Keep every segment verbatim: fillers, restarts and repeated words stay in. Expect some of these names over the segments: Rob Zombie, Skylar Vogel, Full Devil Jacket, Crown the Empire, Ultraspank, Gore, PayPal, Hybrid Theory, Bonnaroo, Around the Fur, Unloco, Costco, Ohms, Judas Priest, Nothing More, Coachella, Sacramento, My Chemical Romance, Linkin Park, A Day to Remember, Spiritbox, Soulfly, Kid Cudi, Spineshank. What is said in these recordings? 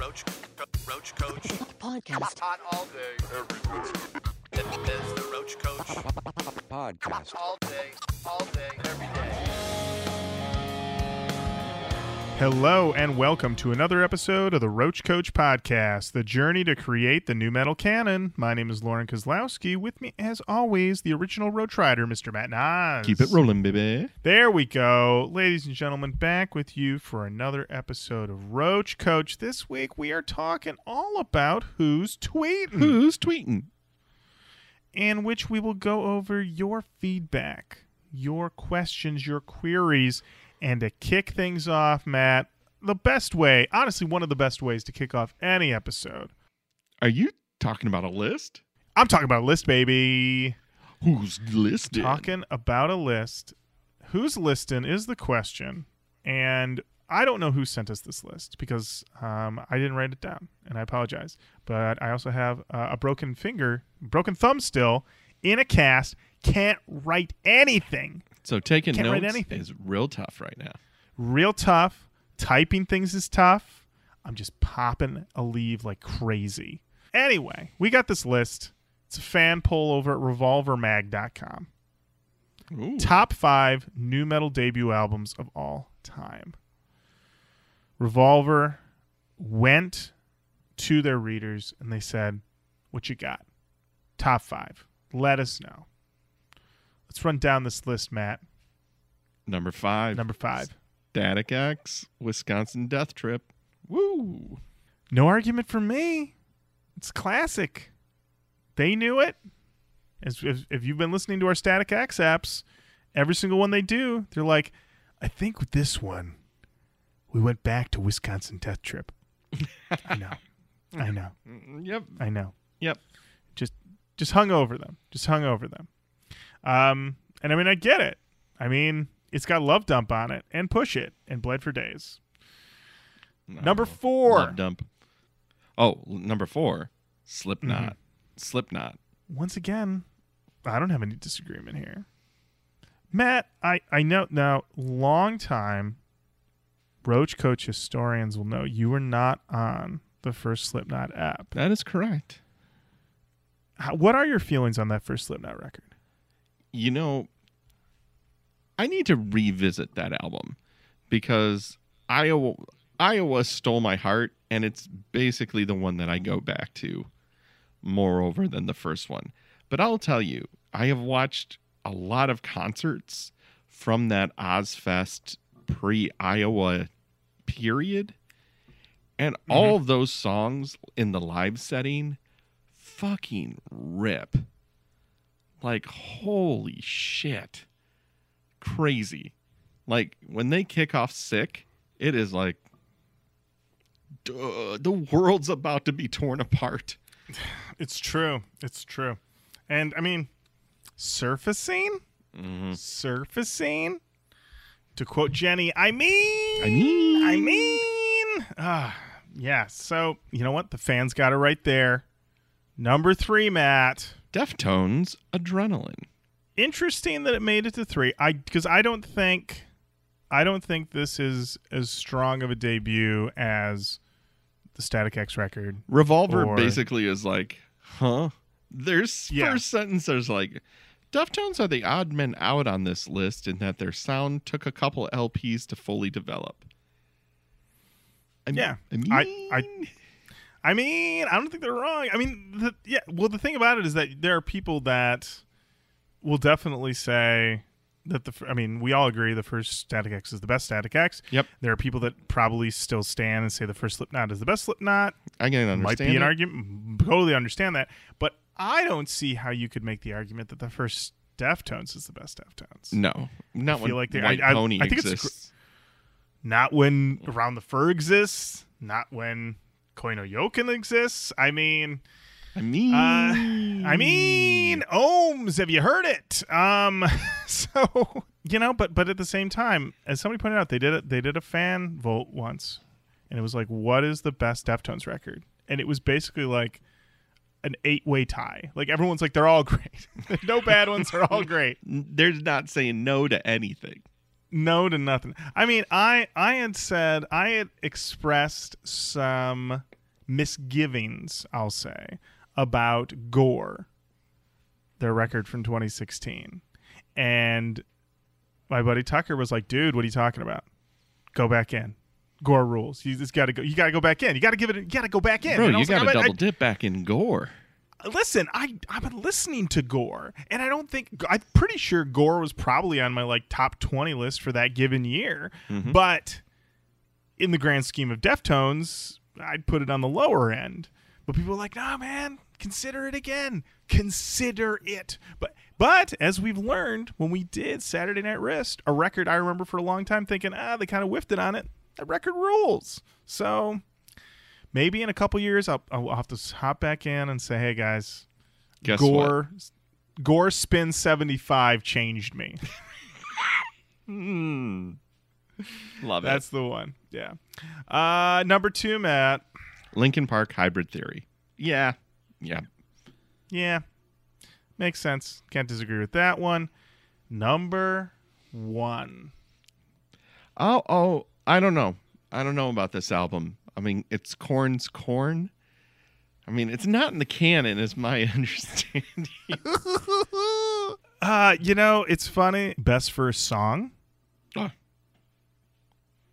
Roach, Roach Coach Podcast. Hot all day, every day. It's the Roach Coach Podcast. All day, all day, every day. Hello and welcome to another episode of the Roach Coach Podcast, the journey to create the new metal canon. My name is Lauren Kozlowski. With me, as always, the original Roach Rider, Mister Matt Noz. Keep it rolling, baby. There we go. Ladies and gentlemen, back with you for another episode of Roach Coach. This week, we are talking all about who's tweeting. Who's tweeting? In which we will go over your feedback, your questions, your queries, and to kick things off, Matt, the best way, honestly, one of the best ways to kick off any episode. Are you talking about a list? I'm talking about a list, baby. Who's listed? Talking about a list. Who's listing is the question, and I don't know who sent us this list because um, I didn't write it down, and I apologize. But I also have uh, a broken finger, broken thumb still, in a cast, can't write anything. So taking can't notes write anything. Is real tough right now. Real tough. Typing things is tough. I'm just popping a leave like crazy. Anyway, we got this list. It's a fan poll over at revolver mag dot com. Ooh. Top five new metal debut albums of all time. Revolver went to their readers and they said, what you got? Top five. Let us know. Let's run down this list, Matt. Number five. Number five. Static X, Wisconsin Death Trip. Woo! No argument for me. It's classic. They knew it. As, as, if you've been listening to our Static X apps, every single one they do, they're like, I think with this one, we went back to Wisconsin Death Trip. I know. I know. Yep. I know. Yep. Just just hung over them. Just hung over them. Um, and I mean, I get it. I mean, it's got Love Dump on it and Push It and Bled for Days. No, number four. Love Dump. Oh, number four. Slipknot. Mm-hmm. Slipknot. Once again, I don't have any disagreement here. Matt, I, I know now, long time Roach Coach historians will know you were not on the first Slipknot app. That is correct. How, what are your feelings on that first Slipknot record? You know, I need to revisit that album because Iowa, Iowa stole my heart, and it's basically the one that I go back to more over than the first one. But I'll tell you, I have watched a lot of concerts from that Ozfest pre-Iowa period, and mm-hmm. all of those songs in the live setting fucking rip. Like, holy shit. Crazy. Like, when they kick off Sick, it is like, duh, the world's about to be torn apart. It's true. It's true. And, I mean, surfacing? Mm-hmm. Surfacing? To quote Jenny, I mean, I mean, I mean, uh, yeah. So you know what? The fans got it right there. Number three, Matt. Deftones, Adrenaline. Interesting that it made it to three. I because I don't think, I don't think this is as strong of a debut as the Static X record. Revolver or, basically is like, huh? Their yeah. first sentence is like, Deftones are the odd men out on this list in that their sound took a couple L Ps to fully develop. I mean, yeah. I mean, I, I, I mean, I don't think they're wrong. I mean, the, yeah. Well, the thing about it is that there are people that will definitely say that the, I mean, we all agree the first Static X is the best Static X. Yep. There are people that probably still stand and say the first Slipknot is the best Slipknot. I can understand Might be that. An argument. Totally understand that. But I don't see how you could make the argument that the first Deftones is the best Deftones. No, not I feel when like White I, I, Pony I think exists. It's gr- not when Around the Fur exists. Not when Koi No Yokan exists. I mean, I mean, uh, I mean, Ohms. Have you heard it? Um, so you know, but but at the same time, as somebody pointed out, they did it. They did a fan vote once, and it was like, what is the best Deftones record? And it was basically like an eight-way tie. Like, everyone's like, they're all great. No bad ones, they're all great. They're not saying no to anything. No to nothing. I mean, I I had said, I had expressed some misgivings, I'll say, about Gore, their record from twenty sixteen. And my buddy Tucker was like, dude, what are you talking about? Go back in. Gore rules. You just got to go. You got to go back in. You got to give it. You got to go back in. Bro, you got to like, double I, dip back in Gore. Listen, I I've been listening to Gore, and I don't think I'm pretty sure Gore was probably on my like top twenty list for that given year. Mm-hmm. But in the grand scheme of Deftones, I'd put it on the lower end. But people are like, nah, man, consider it again. Consider it. But but as we've learned, when we did Saturday Night Wrist, a record I remember for a long time thinking, ah, they kind of whiffed it on it. That record rules. So maybe in a couple years I'll, I'll have to hop back in and say, hey guys, guess Gore what? Gore Spin seventy-five changed me. mm. Love it. That's the one. Yeah. Uh, number two, Matt. Linkin Park, Hybrid Theory. Yeah. Yeah. Yeah. Makes sense. Can't disagree with that one. Number one. Oh, oh. I don't know. I don't know about this album. I mean, it's Korn's Korn. I mean, it's not in the canon, is my understanding. uh, you know, it's funny. Best first song. Oh.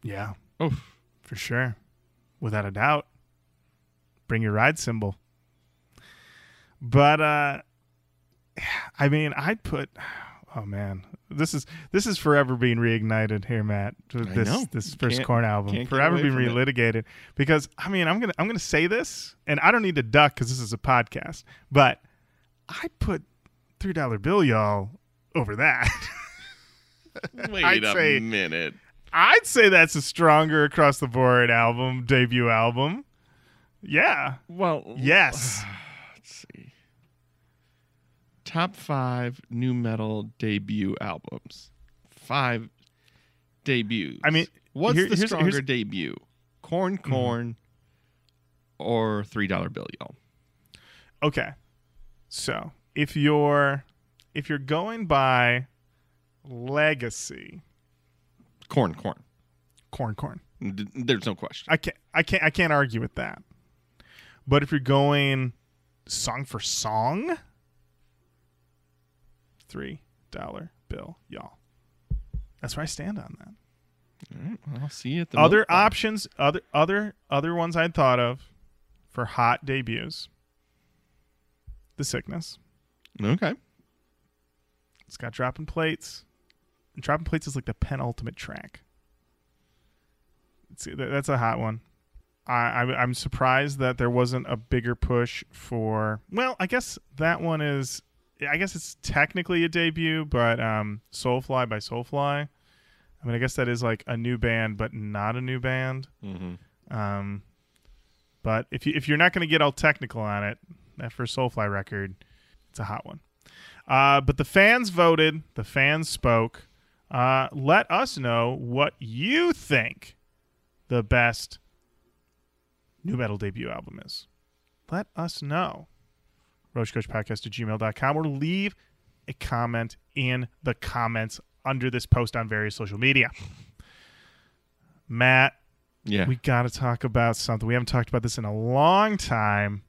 Yeah. Oh, for sure. Without a doubt. Bring your ride symbol. But uh, I mean, I'd put. Oh man, this is this is forever being reignited here, Matt. This I know. this first Korn album, forever being relitigated. It. Because I mean, I'm gonna I'm gonna say this, and I don't need to duck because this is a podcast. But I put three dollar Bill Y'all over that. Wait I'd a say, minute. I'd say that's a stronger across the board album, debut album. Yeah. Well. Yes. Let's see. Top five new metal debut albums. Five debuts. I mean, what's here, the here's, stronger here's, debut? Korn, Korn, mm-hmm. or three dollar Bill Y'all? Okay, so if you're if you're going by legacy, Korn, Korn, Korn, Korn. D- there's no question. I can't. I can't. I can't argue with that. But if you're going song for song. Three dollar bill, y'all. That's where I stand on that. All right, well, I'll see you at the other options. Other other other ones I'd thought of for hot debuts. The Sickness. Okay. It's got Dropping Plates. And Dropping Plates is like the penultimate track. It's, that's a hot one. I, I I'm surprised that there wasn't a bigger push for. Well, I guess that one is. I guess it's technically a debut, but um, Soulfly by Soulfly. I mean, I guess that is like a new band, but not a new band. Mm-hmm. Um, but if you if you're not going to get all technical on it, that first Soulfly record, it's a hot one. Uh, but the fans voted, the fans spoke. Uh, let us know what you think the best new metal debut album is. Let us know. roach coach podcast at gmail dot com or leave a comment in the comments under this post on various social media. Matt, yeah, we got to talk about something. We haven't talked about this in a long time,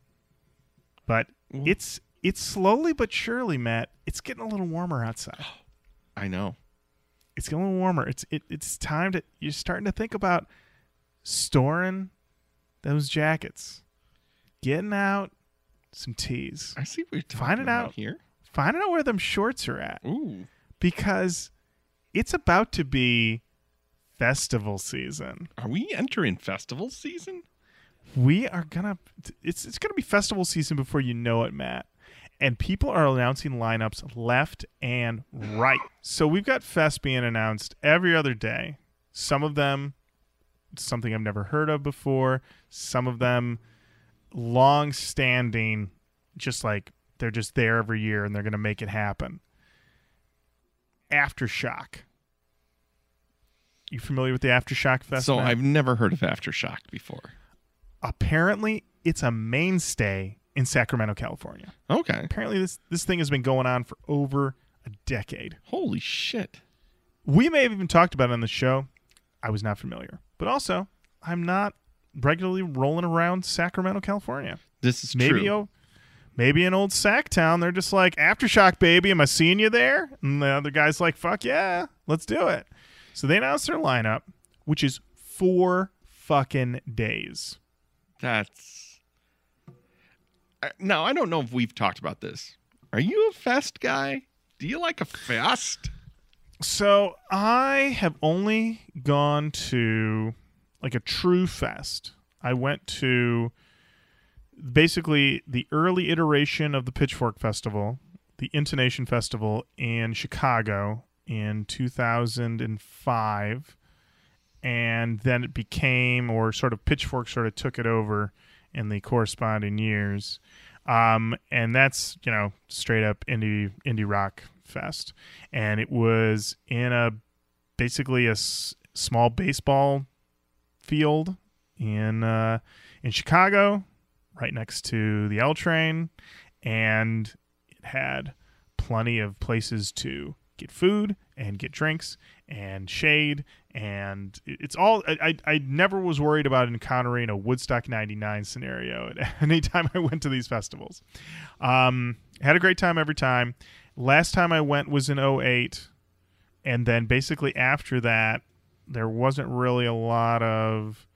but Ooh. it's it's slowly but surely, Matt, it's getting a little warmer outside. I know. It's getting a little warmer. It's it, it's time to, you're starting to think about storing those jackets, getting out, some tees. I see what you're talking find it about out, here. Find out where them shorts are at. Ooh. Because it's about to be festival season. Are we entering festival season? We are gonna it's it's gonna be festival season before you know it, Matt. And people are announcing lineups left and right. So we've got fest being announced every other day. Some of them something I've never heard of before, some of them long-standing, just like they're just there every year and they're going to make it happen. Aftershock. You familiar with the Aftershock Fest? So, Matt? I've never heard of Aftershock before. Apparently, it's a mainstay in Sacramento, California. Okay. Apparently, this, this thing has been going on for over a decade. Holy shit. We may have even talked about it on the show. I was not familiar. But also, I'm not regularly rolling around Sacramento, California. This is maybe true. A, maybe an old Sac town. They're just like, Aftershock, baby, am I seeing you there? And the other guy's like, fuck yeah, let's do it. So they announced their lineup, which is four fucking days. That's... Now, I don't know if we've talked about this. Are you a fest guy? Do you like a fest? So I have only gone to like a true fest. I went to basically the early iteration of the Pitchfork Festival, the Intonation Festival in Chicago in two thousand five. And then it became, or sort of Pitchfork sort of took it over in the corresponding years. Um, and that's, you know, straight up indie indie rock fest. And it was in a basically a s- small baseball field in uh, in Chicago, right next to the L train. And it had plenty of places to get food and get drinks and shade. And it's all, I, I never was worried about encountering a Woodstock ninety-nine scenario at any time I went to these festivals. Um, had a great time every time. Last time I went was in oh eight. And then basically after that, there wasn't really a lot of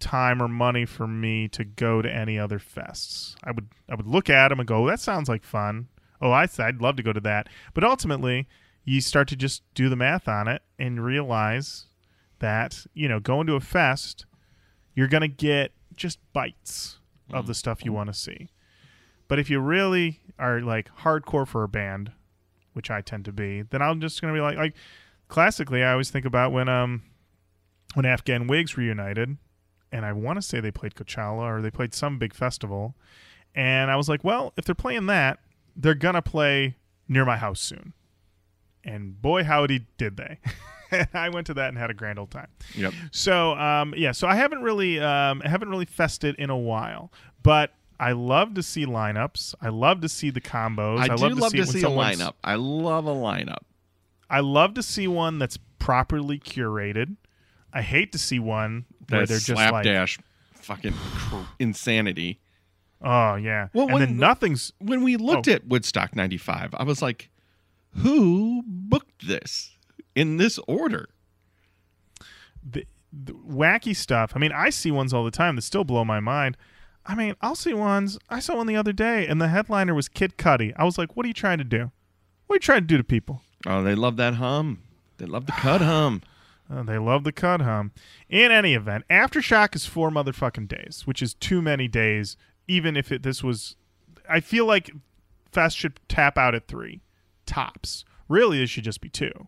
time or money for me to go to any other fests. I would, I would look at them and go, oh, that sounds like fun. Oh, I, I'd love to go to that. But ultimately, you start to just do the math on it and realize that, you know, going to a fest, you're going to get just bites mm-hmm. of the stuff you want to see. But if you really are, like, hardcore for a band, which I tend to be, then I'm just going to be like, like, classically, I always think about when um when Afghan Wigs reunited, and I want to say they played Coachella or they played some big festival, and I was like, well, if they're playing that, they're going to play Near My House soon. And boy, howdy, did they. I went to that and had a grand old time. Yep. So, um, yeah, so I haven't really um, I haven't really fested in a while. But I love to see lineups. I love to see the combos. I, I do love to love see, to see a lineup. I love a lineup. I love to see one that's properly curated. I hate to see one where that's they're just slap like... slapdash fucking insanity. Oh, yeah. Well, and when, then nothing's... When we looked oh. at Woodstock ninety-five, I was like... Who booked this in this order? The, the wacky stuff. I mean, I see ones all the time that still blow my mind. I mean, I'll see ones. I saw one the other day, and the headliner was Kid Cudi. I was like, what are you trying to do? What are you trying to do to people? Oh, they love that hum. They love the Cud hum. Oh, they love the Cud hum. In any event, Aftershock is four motherfucking days, which is too many days, even if it, this was... I feel like Fest should tap out at three. Tops. Really, it should just be two.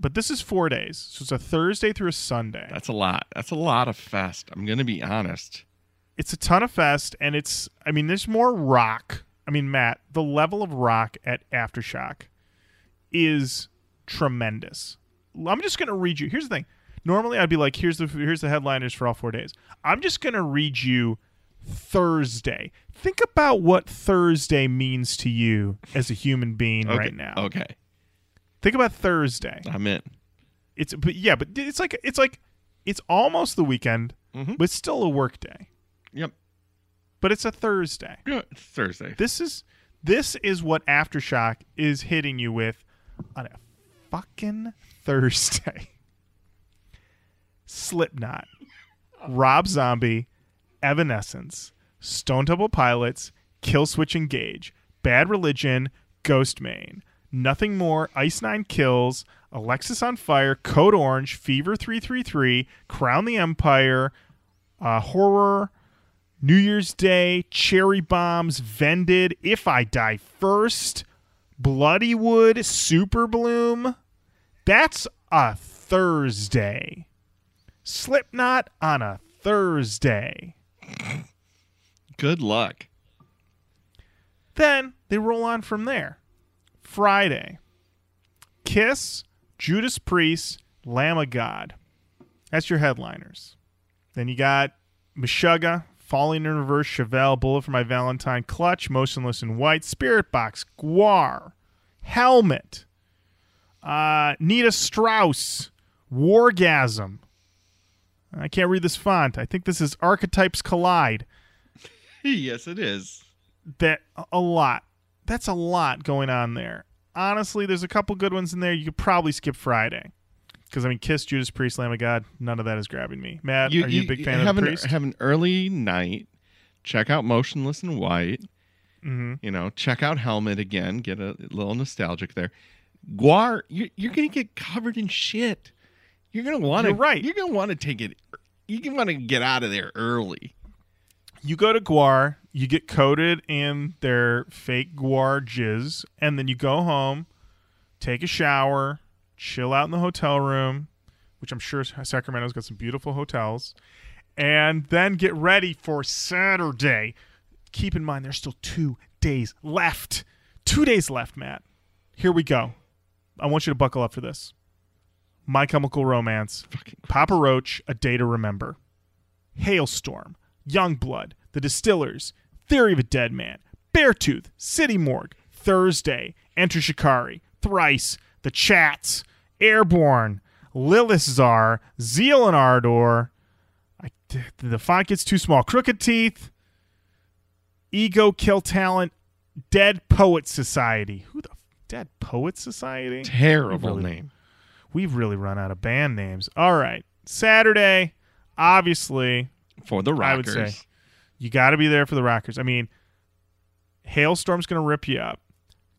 But this is four days. So it's a Thursday through a Sunday. That's a lot. That's a lot of fest. I'm going to be honest. It's a ton of fest. And it's, I mean, there's more rock. I mean, Matt, the level of rock at Aftershock is tremendous. I'm just going to read you. Here's the thing. Normally, I'd be like, here's the here's the headliners for all four days. I'm just going to read you Thursday. Think about what Thursday means to you as a human being okay, right now. Okay. Think about Thursday. I'm in. It's but yeah, but it's like it's like it's almost the weekend, mm-hmm. but it's still a work day. Yep. But it's a Thursday. Yeah, it's Thursday. This is this is what Aftershock is hitting you with on a fucking Thursday. Slipknot, Rob Zombie, Evanescence, Stone Temple Pilots, Killswitch Engage, Bad Religion, Ghostmain, Nothing More, Ice Nine Kills, Alexis on Fire, Code Orange, Fever three three three, Crown the Empire, uh, Horror, New Year's Day, Cherry Bombs, Vended, If I Die First, Bloodywood, Super Bloom. That's a Thursday. Slipknot on a Thursday. Good luck. Then they roll on from there. Friday. Kiss, Judas Priest, Lamb of God. That's your headliners. Then you got Meshuggah, Falling in Reverse, Chevelle, Bullet for My Valentine, Clutch, Motionless in White, Spirit Box, Gore, Helmet, Uh, Nita Strauss, Wargasm. I can't read this font. I think this is Archetypes Collide. Yes, it is. That a lot. That's a lot going on there. Honestly, there's a couple good ones in there. You could probably skip Friday. Because, I mean, Kiss, Judas Priest, Lamb of God, none of that is grabbing me. Matt, you, are you, you a big fan of the Priest? An, have an early night. Check out Motionless in White. Mm-hmm. You know, check out Helmet again. Get a little nostalgic there. Gore, you're, you're going to get covered in shit. You're going to want to. Right. You're going to want to take it. You want to get out of there early. You go to Gore, you get coated in their fake Gore jizz, and then you go home, take a shower, chill out in the hotel room, which I'm sure Sacramento's got some beautiful hotels, and then get ready for Saturday. Keep in mind, there's still two days left. Two days left, Matt. Here we go. I want you to buckle up for this. My Chemical Romance, Papa Roach, A Day to Remember, Hailstorm, Youngblood, The Distillers, Theory of a Dead Man, Beartooth, City Morgue, Thursday, Enter Shikari, Thrice, The Chats, Airborne, Lilith Czar, Zeal and Ardor, I, The Font Gets Too Small, Crooked Teeth, Ego, Kill Talent, Dead Poets Society. Who the f- Dead Poets Society? Terrible really, name. We've really run out of band names. All right. Saturday, obviously. For the Rockers. I would say you got to be there for the Rockers. I mean, Hailstorm's going to rip you up.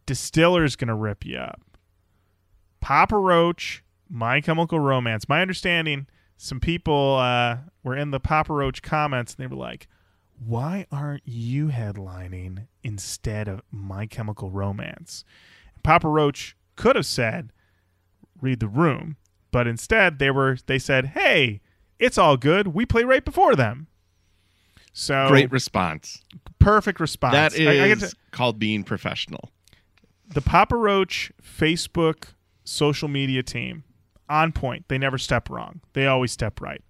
Distiller's going to rip you up. Papa Roach, My Chemical Romance. My understanding, some people uh, were in the Papa Roach comments, and they were like, why aren't you headlining instead of My Chemical Romance? And Papa Roach could have said, read the room. But instead, they were they said, hey, it's all good. We play right before them. So great response. Perfect response. That is I, I get to, called being professional. The Papa Roach Facebook social media team, on point. They never step wrong. They always step right.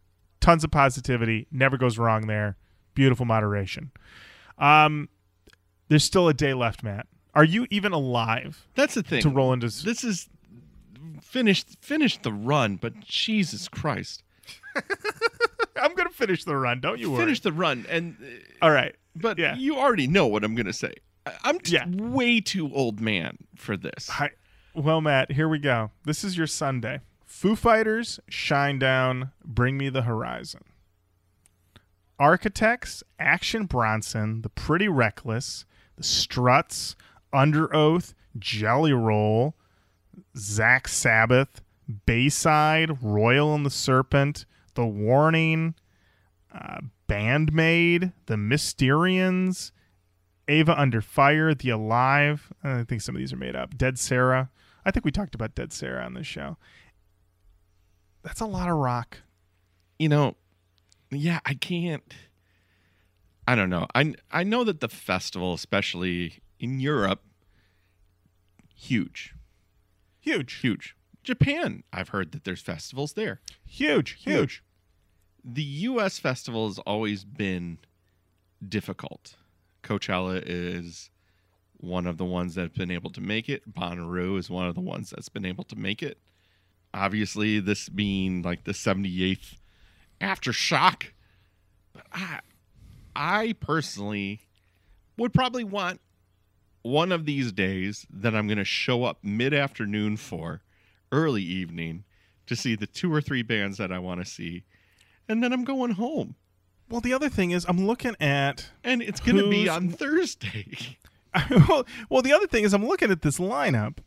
Tons of positivity. Never goes wrong there. Beautiful moderation. Um, there's still a day left, Matt. Are you even alive? That's the thing. To roll into this is finish finish the run, but Jesus Christ. I'm going to finish the run. Don't you worry. Finish the run. And all right. But yeah. You already know what I'm going to say. I'm just yeah. way too old man for this. I, well, Matt, here we go. This is your Sunday. Foo Fighters, Shinedown, Bring Me the Horizon. Architects, Action Bronson, The Pretty Reckless, The Struts, Under Oath, Jelly Roll, Zach Sabbath, Bayside, Royal and the Serpent, The Warning, uh, Bandmaid, The Mysterians, Ava Under Fire, The Alive. I think some of these are made up. Dead Sarah. I think we talked about Dead Sarah on this show. That's a lot of rock. You know, yeah, I can't. I don't know. I, I know that the festival, especially in Europe, huge. Huge. Huge. Japan, I've heard that there's festivals there. Huge, huge. Huge. The U S festival has always been difficult. Coachella is one of the ones that's been able to make it. Bonnaroo is one of the ones that's been able to make it. Obviously, this being like the seventy-eighth Aftershock. But I, I personally would probably want one of these days that I'm going to show up mid-afternoon for, early evening, to see the two or three bands that I want to see, and then I'm going home. Well, the other thing is I'm looking at, and it's going to be on Thursday. well, well, the other thing is I'm looking at this lineup,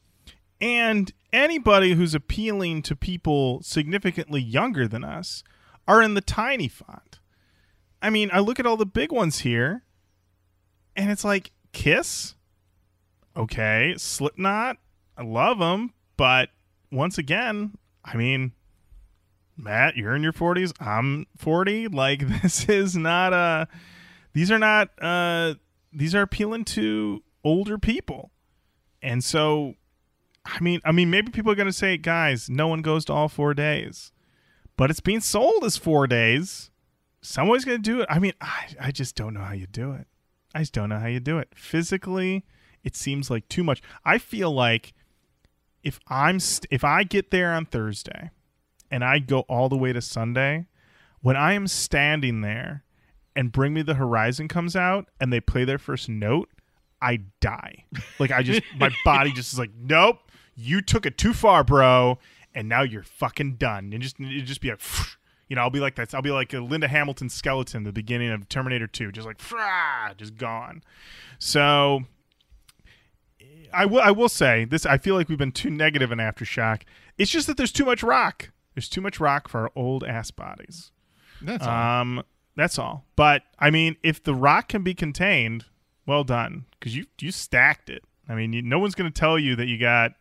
and anybody who's appealing to people significantly younger than us are in the tiny font. I mean, I look at all the big ones here, and it's like Kiss, okay, Slipknot, I love them, but once again, I mean, Matt, you're in your forties. I'm forty. Like, this is not a, these are not, uh, these are appealing to older people. And so, I mean, I mean, maybe people are going to say, guys, no one goes to all four days, but it's being sold as four days. Someone's going to do it. I mean, I, I just don't know how you do it. I just don't know how you do it. Physically, it seems like too much. I feel like if I'm st- if I get there on Thursday and I go all the way to Sunday, when I am standing there and Bring Me the Horizon comes out and they play their first note, I die. Like, I just, my body just is like, nope, you took it too far, bro. And now you're fucking done. And just, it'd just be like, pfft. You know, I'll be like that. I'll be like a Linda Hamilton skeleton, the beginning of Terminator two, just like, frah, just gone. So I will, I will say this. I feel like we've been too negative in Aftershock. It's just that there's too much rock. There's too much rock for our old ass bodies. That's all. Um, that's all. But I mean, if the rock can be contained, well done, because you you stacked it. I mean, you, no one's going to tell you that you got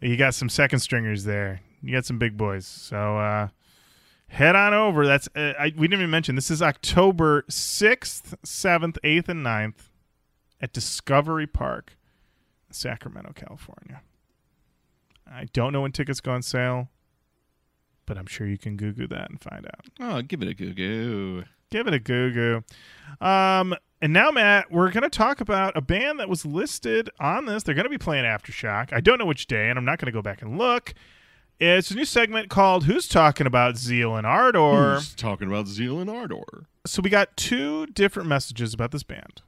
you got some second stringers there. You got some big boys. So uh, head on over. That's uh, I, we didn't even mention. This is October sixth, seventh, eighth, and ninth at Discovery Park, Sacramento, California. I don't know when tickets go on sale, but I'm sure you can Goo-Goo that and find out. Oh, give it a Goo-Goo. Give it a Goo-Goo. Um, and now, Matt, we're going to talk about a band that was listed on this. They're going to be playing Aftershock. I don't know which day, and I'm not going to go back and look. It's a new segment called Who's Talking About Zeal and Ardor? Who's Talking About Zeal and Ardor? So we got two different messages about this band.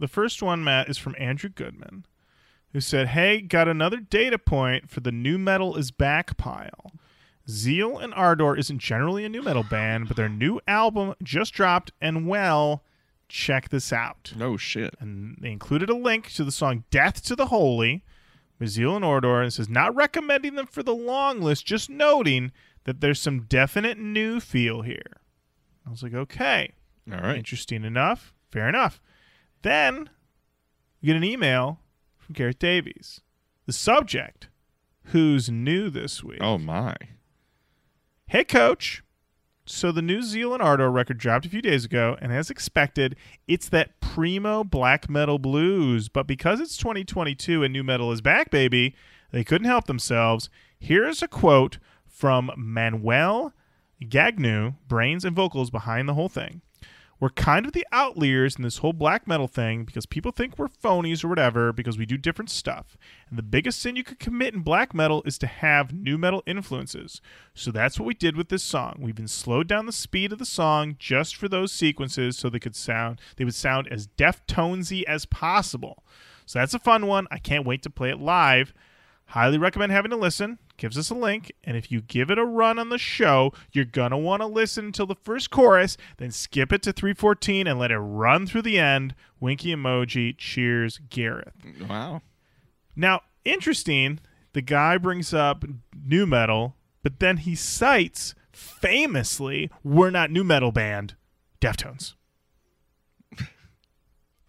The first one, Matt, is from Andrew Goodman, who said, hey, got another data point for the new metal is back pile. Zeal and Ardor isn't generally a new metal band, but their new album just dropped, and well, check this out. No shit. And they included a link to the song Death to the Holy by Zeal and Ardor, and says, not recommending them for the long list, just noting that there's some definite new feel here. I was like, okay. All right. Interesting enough. Fair enough. Then we get an email from Garrett Davies. The subject, who's new this week? Oh, my. Hey, Coach. So the new Zeal and Ardor record dropped a few days ago, and as expected, it's that primo black metal blues. But because it's twenty twenty-two and new metal is back, baby, they couldn't help themselves. Here's a quote from Manuel Gagnu, brains and vocals behind the whole thing. We're kind of the outliers in this whole black metal thing because people think we're phonies or whatever because we do different stuff. And the biggest sin you could commit in black metal is to have new metal influences. So that's what we did with this song. We've been slowed down the speed of the song just for those sequences so they could sound they would sound as Deftonesy as possible. So that's a fun one. I can't wait to play it live. Highly recommend having a listen. Gives us a link, and if you give it a run on the show, you're going to want to listen until the first chorus, then skip it to three fourteen and let it run through the end. Winky emoji. Cheers, Gareth. Wow. Now, interesting, the guy brings up nu metal, but then he cites, famously, we're not nu metal band, Deftones.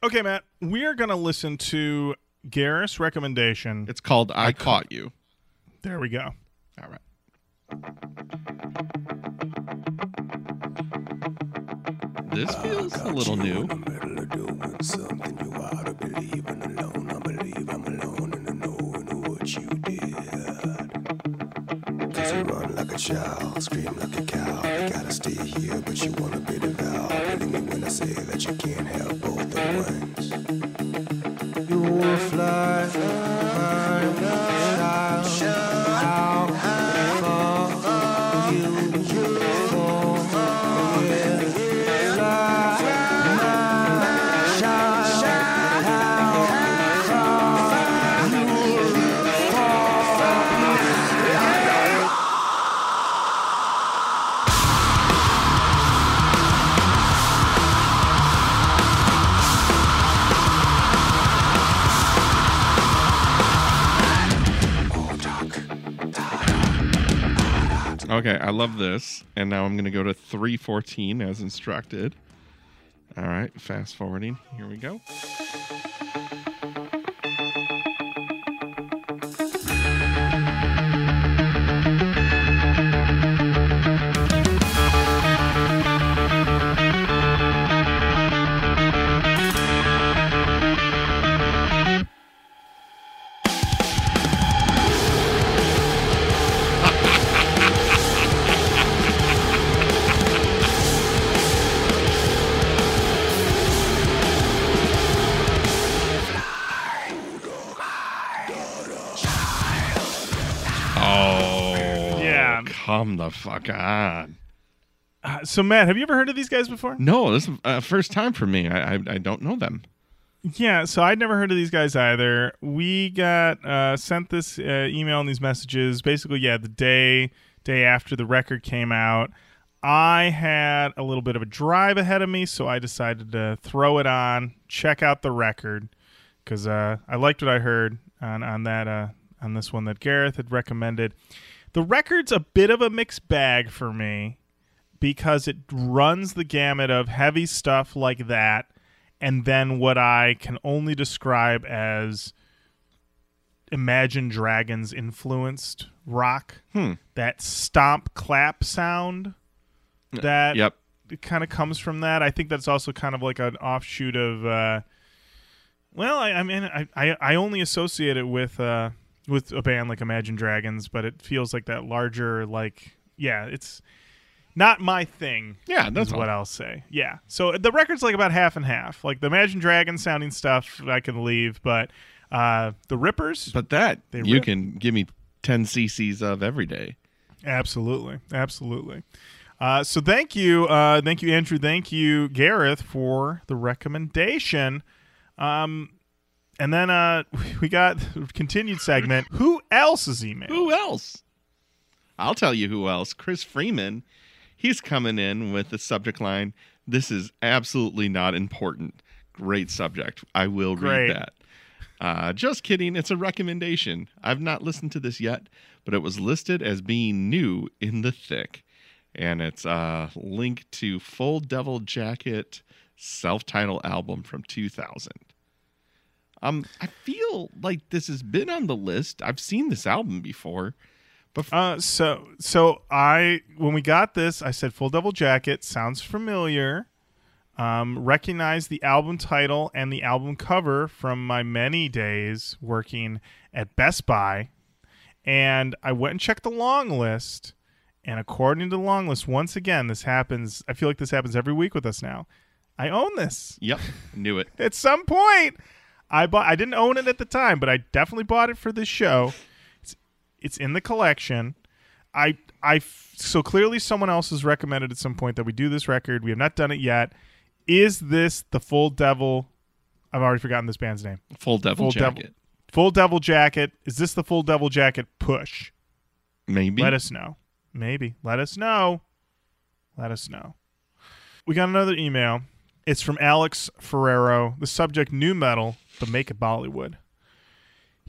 Okay, Matt, we're going to listen to Gareth's recommendation. It's called I, I Caught, Caught You. There we go. All right. This feels a little new. Child, scream like a cow. You gotta stay here, but you wanna be devout. Believe me when I say that you can't have both the ones. You will fly, fly, fly, shout, out, fall. You, you fall, yeah, fly, fly, shout, shout, out, fall. You will fall. Okay, I love this. And now I'm going to go to three fourteen as instructed. All right, fast forwarding. Here we go. come the fuck on. Uh, so, Matt, have you ever heard of these guys before? No, this is uh, first time for me. I, I I don't know them. Yeah, so I'd never heard of these guys either. We got uh, sent this uh, email and these messages basically, yeah, the day day after the record came out. I had a little bit of a drive ahead of me, so I decided to throw it on, check out the record, because uh, I liked what I heard on on that uh, on this one that Gareth had recommended. The record's a bit of a mixed bag for me, because it runs the gamut of heavy stuff like that and then what I can only describe as Imagine Dragons influenced rock. Hmm. That stomp clap sound that yep. kind of comes from that. I think that's also kind of like an offshoot of, uh, well, I, I mean, I, I, I only associate it with, uh, with a band like Imagine Dragons, but it feels like that larger, like, yeah, it's not my thing. Yeah, that's what I'll say. Yeah. So the record's like about half and half. Like the Imagine Dragons sounding stuff I can leave, but uh, the Rippers. But that they you rip. Can give me ten C C's of every day. Absolutely. Absolutely. Uh, so thank you. Uh, thank you, Andrew. Thank you, Gareth, for the recommendation. Um, and then uh, we got continued segment. Who else is emailing? Who else? I'll tell you who else. Chris Freeman. He's coming in with the subject line, "This is absolutely not important." Great subject. I will Great. read that. Uh, just kidding. It's a recommendation. I've not listened to this yet, but it was listed as being new in the thick. And it's a link to Full Devil Jacket self-titled album from two thousand. Um, I feel like this has been on the list. I've seen this album before. Uh, so so I when we got this, I said Full Devil Jacket sounds familiar. Um, recognize the album title and the album cover from my many days working at Best Buy, and I went and checked the long list. And according to the long list, once again, this happens. I feel like this happens every week with us now. I own this. Yep, knew it. At some point, I bought. I didn't own it at the time, but I definitely bought it for this show. It's in the collection. I I so clearly someone else has recommended at some point that we do this record. We have not done it yet. Is this the Full Devil? I've already forgotten this band's name. Full Devil Full Jacket. Devil, Full Devil Jacket. Is this the Full Devil Jacket push? Maybe. Let us know. Maybe. Let us know. Let us know. We got another email. It's from Alex Ferrero. The subject, new metal, but make it Bollywood.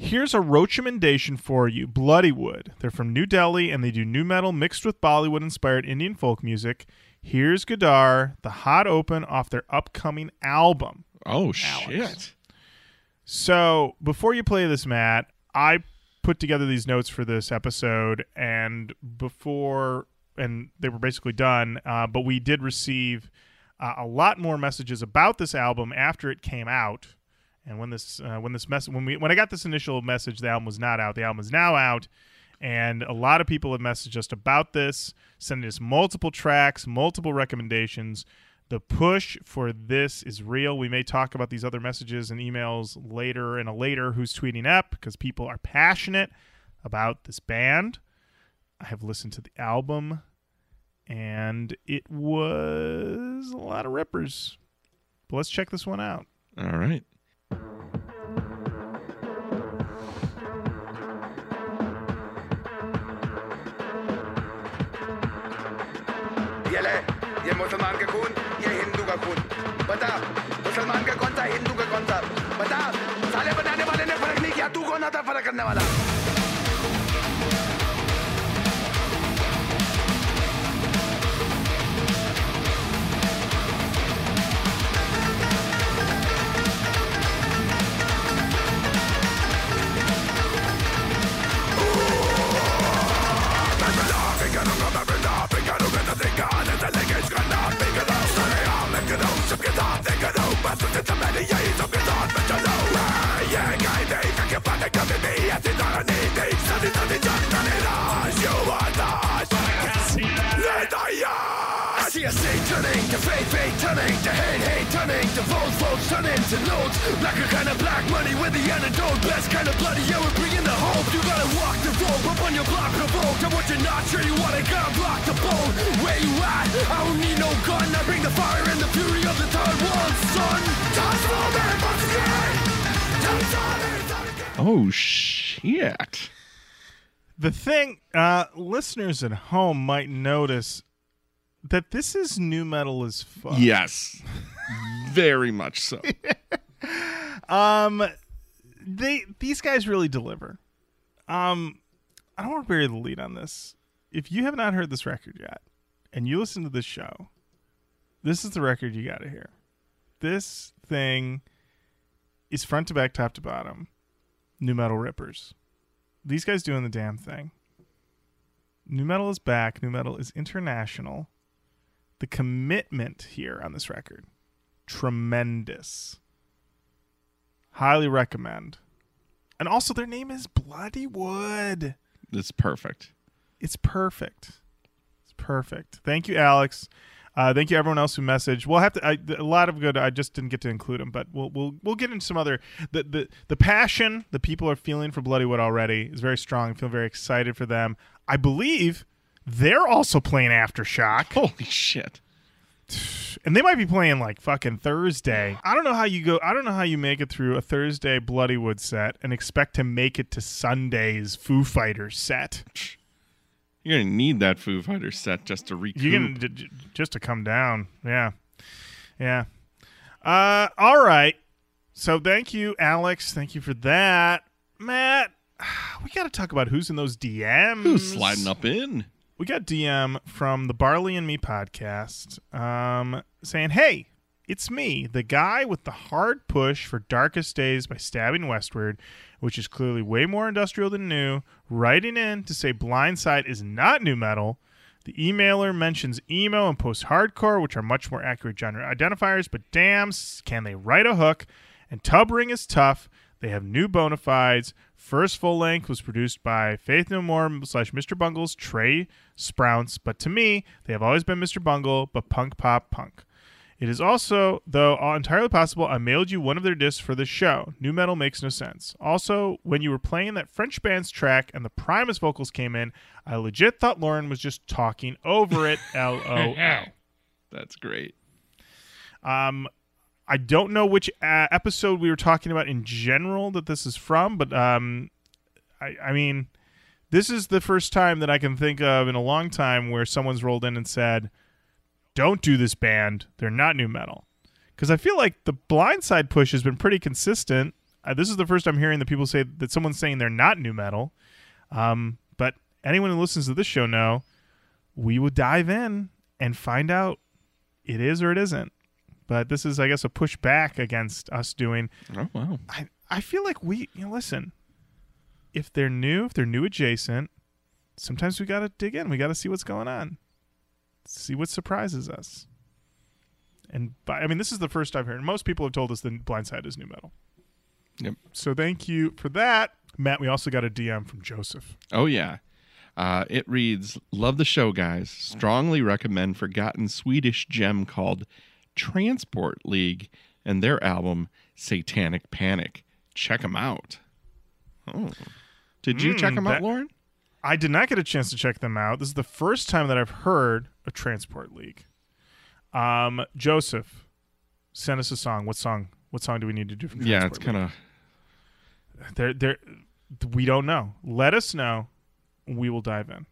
Here's a roachimendation for you. Bloodywood. They're from New Delhi, and they do nu metal mixed with Bollywood-inspired Indian folk music. Here's Gadar, the hot open off their upcoming album. Oh, Alex. Shit. So before you play this, Matt, I put together these notes for this episode, and before, and they were basically done, uh, but we did receive uh, a lot more messages about this album after it came out. And when this uh, when this mess when we when I got this initial message, the album was not out. The album is now out, and a lot of people have messaged us about this, sending us multiple tracks, multiple recommendations. The push for this is real. We may talk about these other messages and emails later in a later Who's Tweeting Up, because people are passionate about this band. I have listened to the album, and it was a lot of rippers. But let's check this one out. All right. ये मुसलमान का खून ये हिंदू का खून बता मुसलमान का कौन सा हिंदू का कौन सा बता साले बनाने वाले ने फर्क नहीं किया तू कौन आता फर्क करने वाला Fake, fake, stunning to hate, hate turning to votes, votes turn into notes. Blacker kind of black money with the antidote. Best kind of bloody, yeah, we're bringing the hope. You gotta walk the road, up on your block provoked. And what you're not sure you want, I gotta block the boat. Where you at? I don't need no gun. I bring the fire and the fury of the third world, son. Transforming once again. Oh, shit. The thing, uh, listeners at home might notice that this is nu metal as fuck. Yes. Very much so. um, they These guys really deliver. Um, I don't want to bury the lead on this. If you have not heard this record yet, and you listen to this show, this is the record you got to hear. This thing is front to back, top to bottom, nu metal rippers. These guys doing the damn thing. Nu metal is back. Nu metal is international. The commitment here on this record, tremendous. Highly recommend. And also, their name is Bloodywood. It's perfect. It's perfect. It's perfect. Thank you, Alex. Uh, thank you, everyone else who messaged. We'll have to I, a lot of good. I just didn't get to include them, but we'll we'll we'll get into some other. The the the passion the people are feeling for Bloodywood already is very strong. I feel very excited for them. I believe they're also playing Aftershock. Holy shit! And they might be playing like fucking Thursday. I don't know how you go. I don't know how you make it through a Thursday Bloodywood set and expect to make it to Sunday's Foo Fighters set. You're going to need that Foo Fighters set just to recoup. You're gonna, just to come down. Yeah. Yeah. Uh, all right. So thank you, Alex. Thank you for that. Matt, we got to talk about who's in those D Ms. Who's sliding up in? We got D M from the Barley and Me podcast um, saying, hey, it's me, the guy with the hard push for Darkest Days by Stabbing Westward, which is clearly way more industrial than new, writing in to say Blindside is not nu metal. The emailer mentions emo and post-hardcore, which are much more accurate genre identifiers, but damn, can they write a hook? And Tub Ring is tough. They have new bona fides. First full length was produced by Faith No More slash Mister Bungle's Trey Sprounce, but to me, they have always been Mister Bungle, but punk pop punk. It is also, though, entirely possible I mailed you one of their discs for this show. Nu metal makes no sense. Also, when you were playing that French band's track and the Primus vocals came in, I legit thought Lauren was just talking over it. LOL. That's great. Um, I don't know which uh, episode we were talking about in general that this is from, but um, I, I mean, this is the first time that I can think of in a long time where someone's rolled in and said, don't do this band. They're not nu metal. Because I feel like the Blindside push has been pretty consistent. Uh, this is the first I'm hearing that people say that someone's saying they're not nu metal. Um, but anyone who listens to this show know we will dive in and find out it is or it isn't. But this is, I guess, a push back against us doing. Oh, wow. I, I feel like we, you know, listen, if they're new, if they're new adjacent, sometimes we got to dig in. We got to see what's going on. See what surprises us. And by, I mean, this is the first I've heard. Most people have told us that Blindside is nu metal. Yep. So thank you for that. Matt, we also got a D M from Joseph. Oh, yeah. Uh, it reads, love the show, guys. Strongly recommend forgotten Swedish gem called Transport League and their album Satanic Panic. Check them out. Oh. Did you mm, check them that- out, Lauren? I did not get a chance to check them out. This is the first time that I've heard of Transport League. Um, Joseph, send us a song. What song? What song do we need to do from Transport League? Yeah, it's kind of... They're, they're, we don't know. Let us know. We will dive in.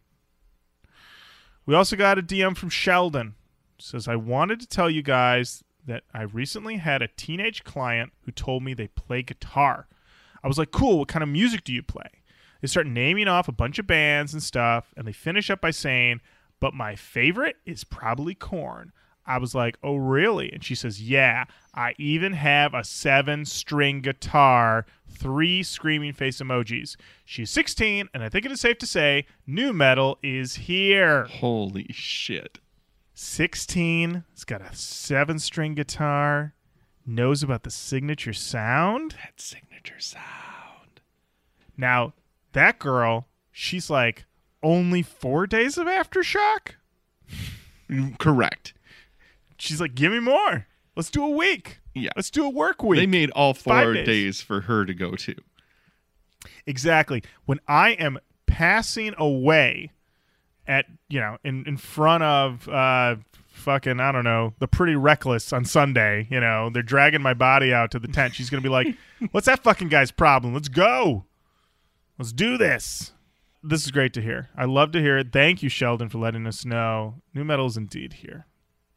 We also got a D M from Sheldon. It says, I wanted to tell you guys that I recently had a teenage client who told me they play guitar. I was like, cool, what kind of music do you play? They start naming off a bunch of bands and stuff, and they finish up by saying, but my favorite is probably Korn. I was like, oh, really? And she says, yeah, I even have a seven-string guitar, three screaming face emojis. She's sixteen, and I think it is safe to say nu metal is here. Holy shit. sixteen, it's got a seven-string guitar, knows about the signature sound. That signature sound. Now... that girl, she's like, only four days of Aftershock? Correct. she's like, give me more. Let's do a week. Yeah. Let's do a work week. They made all four days. days for her to go to. Exactly. When I am passing away at, you know, in, in front of uh, fucking, I don't know, the Pretty Reckless on Sunday, you know, they're dragging my body out to the tent. She's going to be like, what's that fucking guy's problem? Let's go. Let's do this. This is great to hear. I love to hear it. Thank you, Sheldon, for letting us know. New metal is indeed here,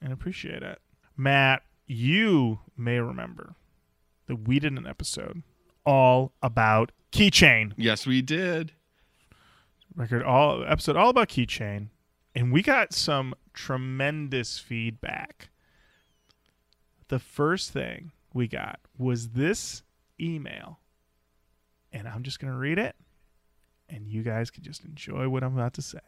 and appreciate it. Matt, you may remember that we did an episode all about Keychain. Yes, we did. Record all episode all about Keychain, and we got some tremendous feedback. The first thing we got was this email, and I'm just going to read it. And you guys can just enjoy what I'm about to say.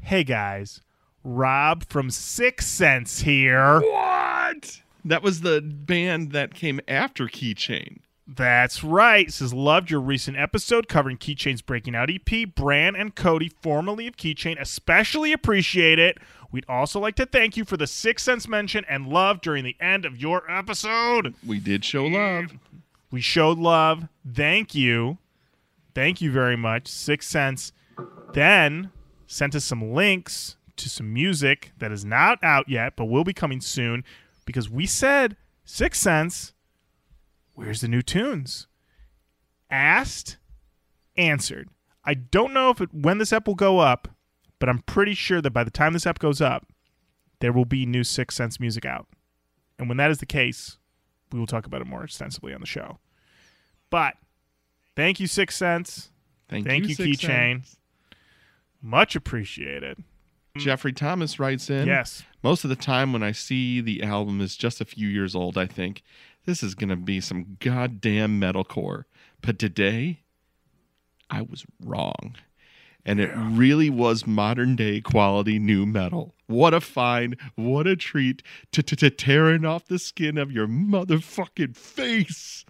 Hey, guys. Rob from Sixth Sense here. What? That was the band that came after Keychain. That's right. It says, loved your recent episode covering Keychain's Breaking Out E P. Bran and Cody, formerly of Keychain, especially appreciate it. We'd also like to thank you for the Sixth Sense mention and love during the end of your episode. We did show love. We showed love. Thank you. Thank you very much. Sixth Sense then sent us some links to some music that is not out yet, but will be coming soon, because we said, Sixth Sense, where's the new tunes? Asked, answered. I don't know if it, when this ep will go up, but I'm pretty sure that by the time this ep goes up, there will be new Sixth Sense music out. And when that is the case, we will talk about it more extensively on the show. But thank you, Sixth Sense. Thank, Thank you, you Keychain. Much appreciated. Jeffrey Thomas writes in, yes. Most of the time when I see the album is just a few years old, I think, this is going to be some goddamn metalcore. But today, I was wrong. And it yeah. really was modern-day quality new metal. What a find. What a treat. Tearing off the skin of your motherfucking face.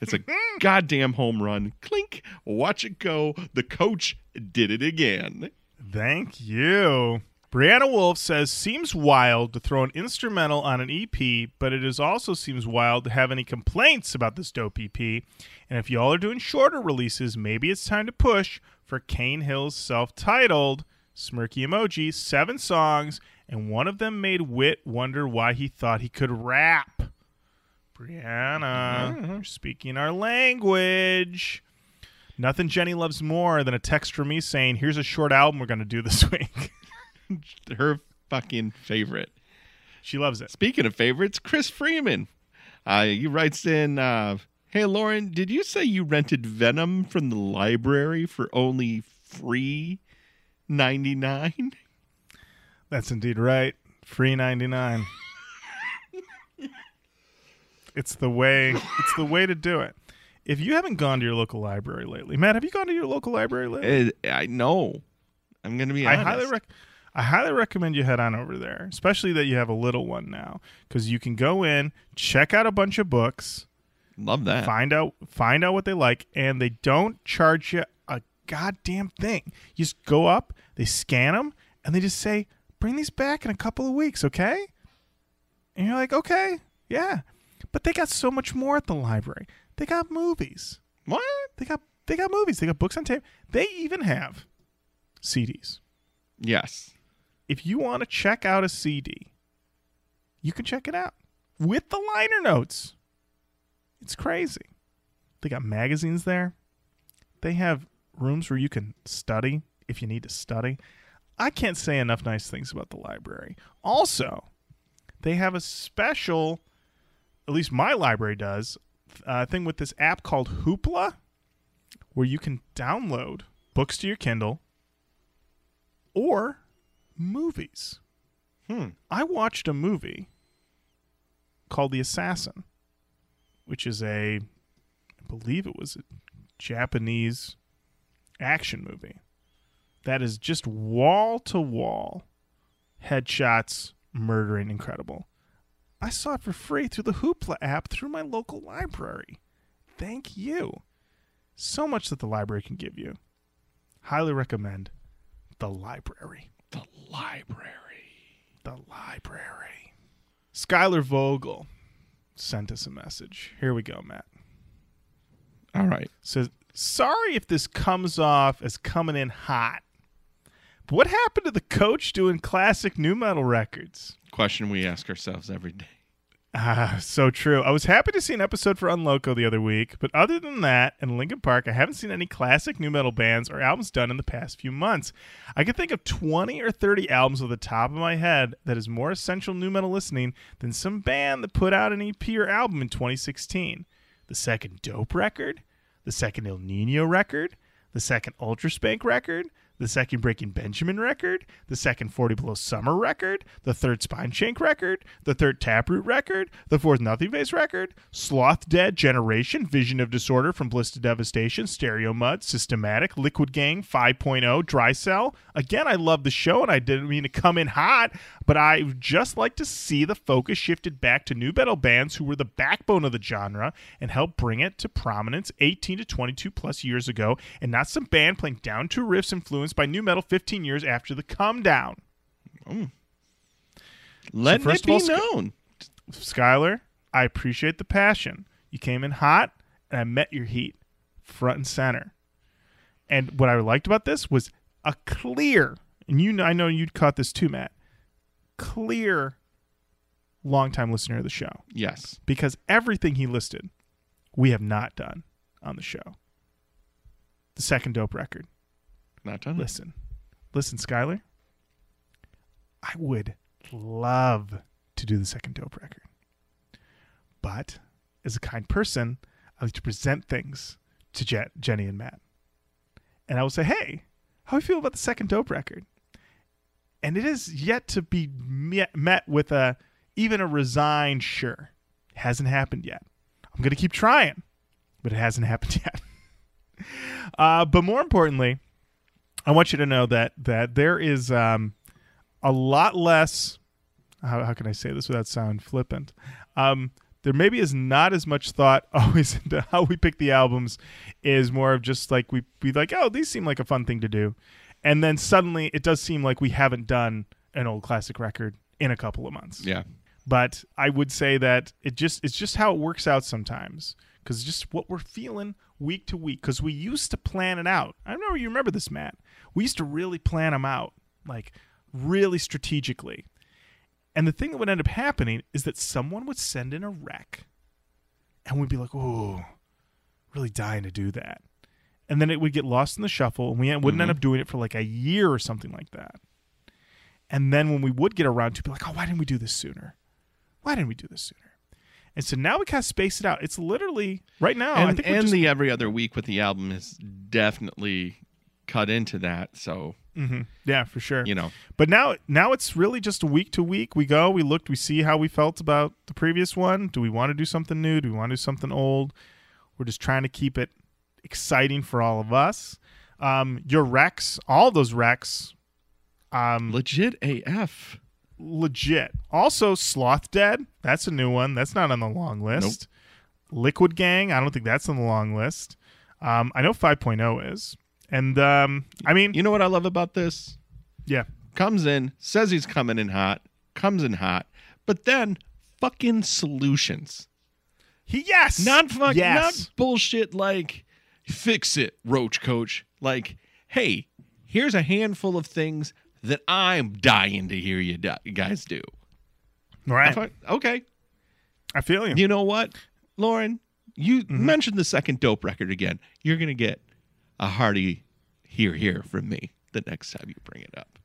It's a goddamn home run. Clink. Watch it go. The coach did it again. Thank you. Brianna Wolf says, seems wild to throw an instrumental on an E P, but it is also seems wild to have any complaints about this dope E P. And if y'all are doing shorter releases, maybe it's time to push for Cane Hill's self-titled Smirky Emoji, seven songs, and one of them made Whit wonder why he thought he could rap. Brianna, mm-hmm. You're speaking our language. Nothing Jenny loves more than a text from me saying, here's a short album we're going to do this week. Her fucking favorite. She loves it. Speaking of favorites, Chris Freeman. Uh, he writes in, uh, hey, Lauren, did you say you rented Venom from the library for only free ninety-nine? That's indeed right. Free ninety-nine. It's the way. It's the way to do it. If you haven't gone to your local library lately, Matt, have you gone to your local library lately? Uh, I know. I'm going to be honest. I highly, rec- I highly recommend you head on over there, especially that you have a little one now, because you can go in, check out a bunch of books. Love that. Find out, find out what they like, and they don't charge you a goddamn thing. You just go up, they scan them, and they just say, "Bring these back in a couple of weeks, okay?" And you're like, "Okay, yeah." But they got so much more at the library. They got movies. What? They got they got movies. They got books on tape. They even have C Ds. Yes. If you want to check out a C D, you can check it out with the liner notes. It's crazy. They got magazines there. They have rooms where you can study if you need to study. I can't say enough nice things about the library. Also, they have a special... at least my library does, uh, thing with this app called Hoopla, where you can download books to your Kindle or movies. Hmm. I watched a movie called The Assassin, which is a, I believe it was a Japanese action movie that is just wall-to-wall headshots, murdering, incredible. I saw it for free through the Hoopla app through my local library. Thank you. So much that the library can give you. Highly recommend the library. The library. The library. Skylar Vogel sent us a message. Here we go, Matt. All right. Says, sorry if this comes off as coming in hot, but what happened to the coach doing classic nu metal records? Question we ask ourselves every day. Ah, so true. I was happy to see an episode for Unloco the other week, but other than that and Linkin Park, I haven't seen any classic nu metal bands or albums done in the past few months. I can think of twenty or thirty albums off the top of my head that is more essential nu metal listening than some band that put out an E P or album in twenty sixteen. The second Dope record, the second El Nino record, the second Ultraspank record, the second Breaking Benjamin record, the second forty Below Summer record, the third Spineshank record, the third Taproot record, the fourth Nothing Face record, Sloth Dead, Generation, Vision of Disorder from Bliss to Devastation, Stereo Mud, Systematic, Liquid Gang, five point oh, Dry Cell. Again, I love the show and I didn't mean to come in hot, but I just like to see the focus shifted back to nu metal bands who were the backbone of the genre and helped bring it to prominence eighteen to twenty-two plus years ago, and not some band playing down two riffs influenced by nu metal fifteen years after the come down. Mm. Let so it be all, known. Skylar, I appreciate the passion. You came in hot, and I met your heat front and center. And what I liked about this was a clear, and you, I know you'd caught this too, Matt, clear longtime listener of the show. Yes. Because everything he listed, we have not done on the show. The second Dope record. Not done. Listen, listen, Skylar. I would love to do the second Dope record, but as a kind person, I like to present things to Je- Jenny and Matt, and I will say, "Hey, how do you feel about the second Dope record?" And it is yet to be met, met with a even a resigned "sure." Hasn't happened yet. I'm gonna keep trying, but it hasn't happened yet. uh, but more importantly, I want you to know that that there is um, a lot less. How, how can I say this without sound flippant? Um, there maybe is not as much thought always into how we pick the albums. Is more of just like we we like, oh, these seem like a fun thing to do, and then suddenly it does seem like we haven't done an old classic record in a couple of months. Yeah, but I would say that it just it's just how it works out sometimes. Because just what we're feeling week to week. Because we used to plan it out. I remember you remember this, Matt. We used to really plan them out, like really strategically. And the thing that would end up happening is that someone would send in a rec. And we'd be like, ooh, really dying to do that. And then it would get lost in the shuffle. And we wouldn't mm-hmm. end up doing it for like a year or something like that. And then when we would get around to it, be like, oh, why didn't we do this sooner? Why didn't we do this sooner? And so now we kind of space it out. It's literally right now. And, I think and just... the every other week with the album is definitely cut into that. So mm-hmm. yeah, for sure. You know, but now now it's really just a week to week. We go, we looked, we see how we felt about the previous one. Do we want to do something new? Do we want to do something old? We're just trying to keep it exciting for all of us. Um, your recs, all those recs, um, legit A F. Legit. Also, Sloth Dead. That's a new one. That's not on the long list. Nope. Liquid Gang. I don't think that's on the long list. Um, I know five point oh is. And um, I mean, you know what I love about this? Yeah. Comes in, says he's coming in hot, comes in hot, but then fucking solutions. He yes. Not fucking yes. Not bullshit. Like fix it, Roach Coach. Like, hey, here's a handful of things that I'm dying to hear you guys do. Right. I, okay. I feel you. You know what, Lauren? You mm-hmm. mentioned the second Dope record again. You're going to get a hearty hear, hear from me the next time you bring it up.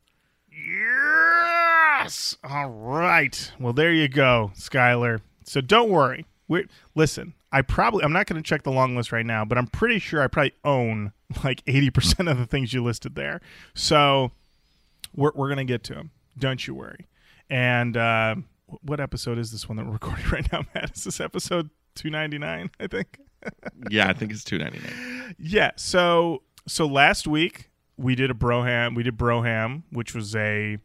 Yes! All right. Well, there you go, Skylar. So don't worry. We're, listen, I probably, I'm not going to check the long list right now, but I'm pretty sure I probably own like eighty percent of the things you listed there. So... We're we're gonna get to them. Don't you worry. And uh, what episode is this one that we're recording right now, Matt? Is this episode two ninety-nine? I think. Yeah, I think it's two ninety-nine. Yeah. So so last week we did a Broham. We did Broham, which was a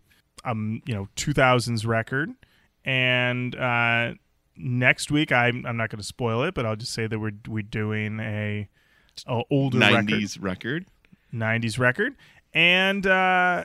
um you know two thousands record. And uh, next week I'm I'm not going to spoil it, but I'll just say that we're we're doing a, a older nineties record. nineties record. nineties record. And. Uh,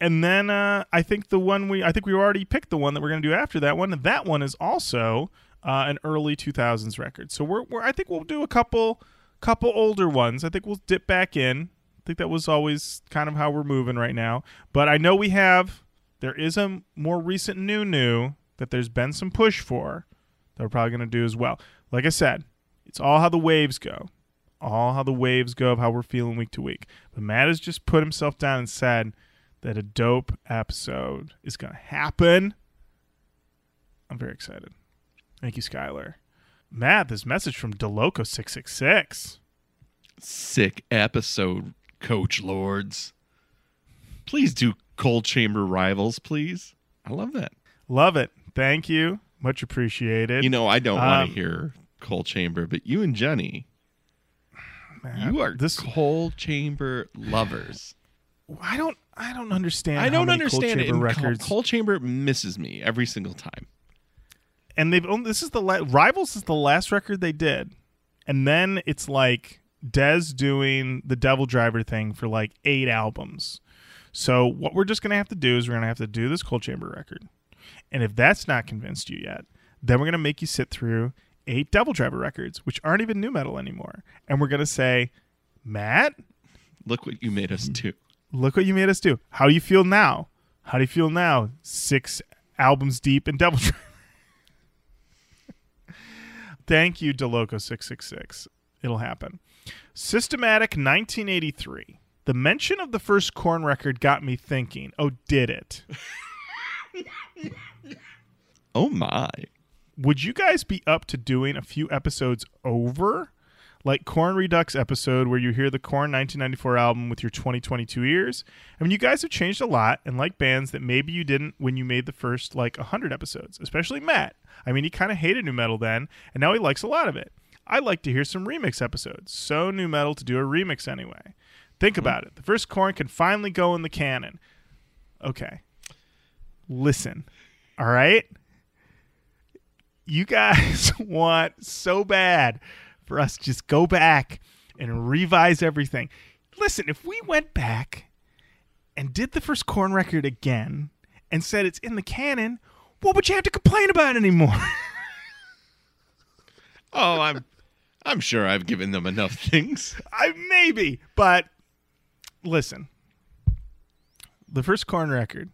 And then uh, I think the one we I think we already picked the one that we're going to do after that one. That one is also uh, an early two thousands record. So we're, we're I think we'll do a couple couple older ones. I think we'll dip back in. I think that was always kind of how we're moving right now. But I know we have there is a more recent new new that there's been some push for that we're probably going to do as well. Like I said, it's all how the waves go. All how the waves go of how we're feeling week to week. But Matt has just put himself down and said that a dope episode is going to happen. I'm very excited. Thank you, Skylar. Matt, this message from DeLoco six six six. Sick episode, Coach Lords. Please do Cold Chamber Rivals, please. I love that. Love it. Thank you. Much appreciated. You know, I don't um, want to hear Cold Chamber, but you and Jenny, Matt, you are this Cold Chamber lovers. I don't I don't understand. I don't understand it. Records. Cold Chamber misses me every single time. And they've only, this is the la- Rivals is the last record they did. And then it's like Dez doing the Devil Driver thing for like eight albums. So what we're just going to have to do is we're going to have to do this Cold Chamber record. And if that's not convinced you yet, then we're going to make you sit through eight Devil Driver records, which aren't even new metal anymore. And we're going to say, Matt, look what you made us do. Look what you made us do. How do you feel now? How do you feel now? Six albums deep in Devil Driver. Thank you, DeLoco six six six. It'll happen. Systematic nineteen eighty-three. The mention of the first Korn record got me thinking. Oh, did it? Oh, my. Would you guys be up to doing a few episodes over? Like Korn Redux episode where you hear the Korn nineteen ninety-four album with your twenty twenty-two ears. I mean, you guys have changed a lot and like bands that maybe you didn't when you made the first like one hundred episodes, especially Matt. I mean, he kind of hated nu metal then, and now he likes a lot of it. I'd like to hear some remix episodes. So nu metal to do a remix anyway. Think mm-hmm. about it. The first Korn can finally go in the canon. Okay. Listen. All right? You guys want so bad for us to just go back and revise everything. Listen, if we went back and did the first Korn record again and said it's in the canon, what would you have to complain about anymore? Oh, I'm I'm sure I've given them enough things. I maybe, but listen. The first Korn record,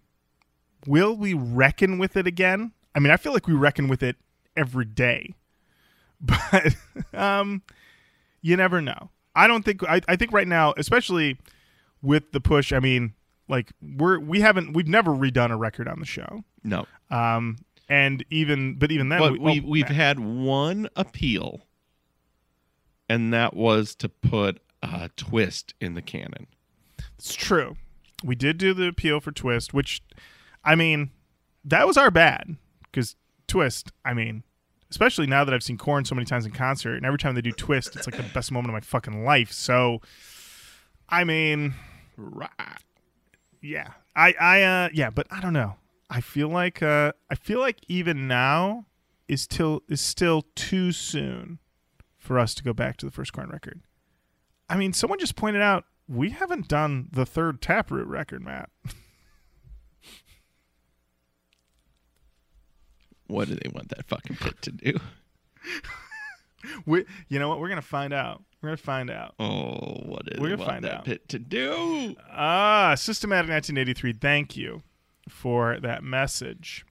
will we reckon with it again? I mean, I feel like we reckon with it every day. But um, you never know. I don't think I, I think right now, especially with the push. I mean, like we're we haven't we've never redone a record on the show. No. Um, and even but even then, but we, we, oh, we've man. had one appeal, and that was to put a twist in the canon. It's true. We did do the appeal for twist, which, I mean, that was our bad because twist. I mean. Especially now that I've seen Korn so many times in concert, and every time they do twist, it's like the best moment of my fucking life. So, I mean, yeah, I, I, uh, yeah, but I don't know. I feel like, uh, I feel like even now is still is still too soon for us to go back to the first Korn record. I mean, someone just pointed out we haven't done the third Taproot record, Matt. What do they want that fucking pit to do? we, you know what? We're gonna find out. We're gonna find out. Oh, what do they want that out. pit to do? Ah, Systematic nineteen eighty-three. Thank you for that message.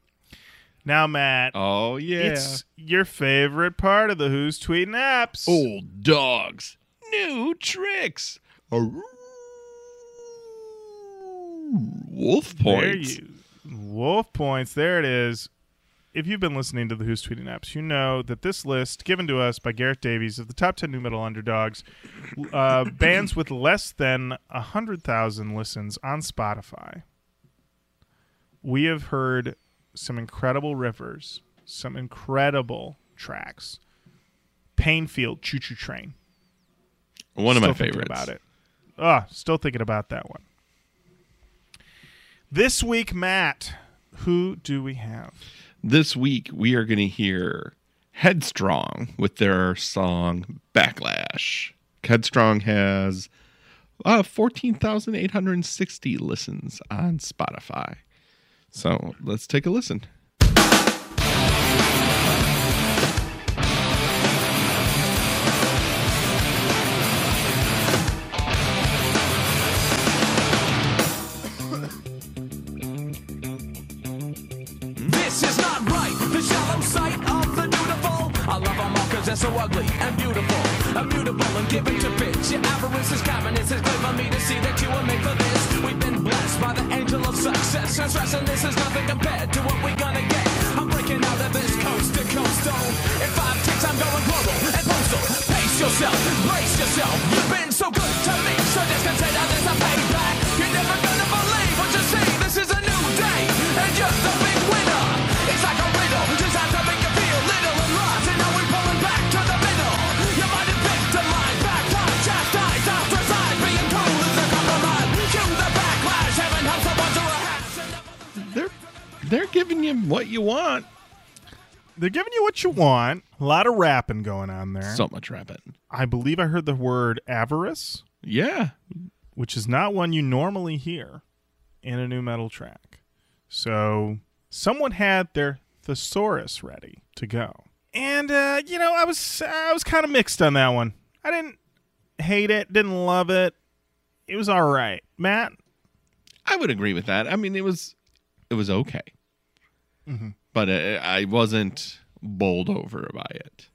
Now, Matt. Oh yeah, it's your favorite part of the Who's Tweeting Apps. Old dogs, new tricks. Aroo. Wolf points. There you, wolf points. There it is. If you've been listening to the Who's Tweeting Apps, you know that this list given to us by Garrett Davies of the top ten new metal underdogs, uh, bands with less than one hundred thousand listens on Spotify. We have heard some incredible riffers, some incredible tracks. Painfield, Choo Choo Train. One of still my favorites. About it. Oh, still thinking about that one. This week, Matt, who do we have? This week, we are going to hear Headstrong with their song Backlash. Headstrong has uh, fourteen thousand eight hundred sixty listens on Spotify. So let's take a listen. So ugly and beautiful, immutable and given to bitch. Your avarice is cavernous. It's clear for me to see that you were made for this. We've been blessed by the angel of success, and stress and this is nothing compared to what we're gonna get. I'm breaking out of this coast to coast zone. In five ticks I'm going global and postal. Pace yourself, brace yourself. You've been so good to me, so just consider this a payback. You're never gonna believe what you see. This is a new day, and you're the big winner. It's like a riddle, designed to make you feel little and lost, and now we pulling back. They're giving you what you want. They're giving you what you want. A lot of rapping going on there. So much rapping. I believe I heard the word avarice. Yeah. Which is not one you normally hear in a new metal track. So someone had their thesaurus ready to go. And, uh, you know, I was, I was kind of mixed on that one. I didn't hate it. Didn't love it. It was all right. Matt? I would agree with that. I mean, it was, it was okay. Mm-hmm. But uh, I wasn't bowled over by it.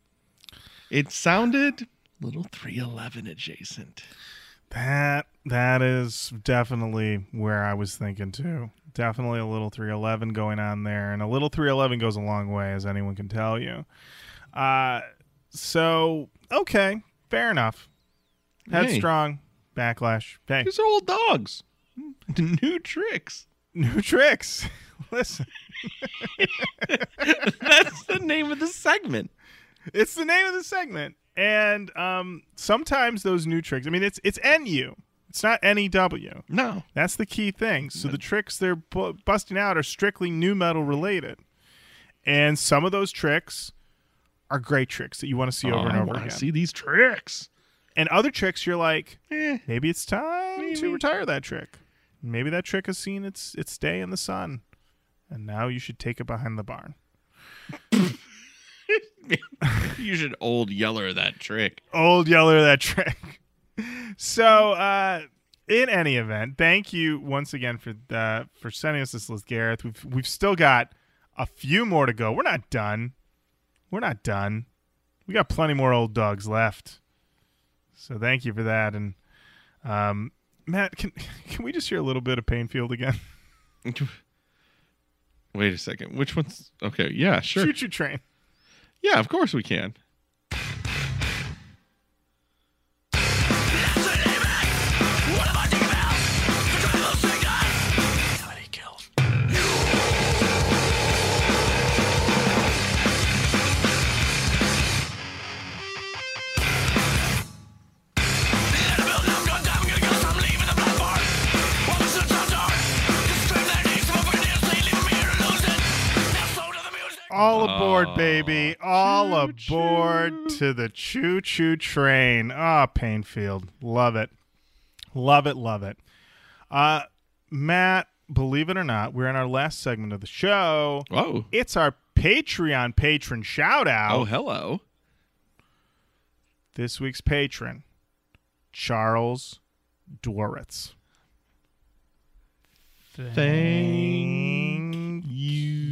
It sounded a little three eleven adjacent. That that is definitely where I was thinking too. Definitely a little three eleven going on there, and a little three eleven goes a long way, as anyone can tell you. Uh so okay, fair enough. Headstrong, hey. Backlash. Hey. These are old dogs. New tricks. New tricks. Listen. That's the name of the segment. It's the name of the segment. And um, sometimes those new tricks, I mean, it's it's N U. It's not N E W. No. That's the key thing. So the tricks they're bu- busting out are strictly new metal related. And some of those tricks are great tricks that you want to see oh, over and I over again. I see these tricks. And other tricks you're like, eh, maybe it's time maybe. to retire that trick. Maybe that trick has seen its its day in the sun, and now you should take it behind the barn. You should old yeller that trick. Old yeller that trick. So, uh, in any event, thank you once again for the, for sending us this list, Gareth. We've we've still got a few more to go. We're not done. We're not done. We got plenty more old dogs left. So thank you for that, and um. Matt, can can we just hear a little bit of Painfield again? Wait a second. Which one's... Okay, yeah, sure. Choo-choo train. Yeah, of course we can. All aboard, oh, baby. All choo-choo. Aboard to the choo-choo train. Ah, oh, Painfield. Love it. Love it, love it. Uh, Matt, believe it or not, we're in our last segment of the show. Whoa. It's our Patreon patron shout-out. Oh, hello. This week's patron, Charles Dworitz. Thank, Thank you.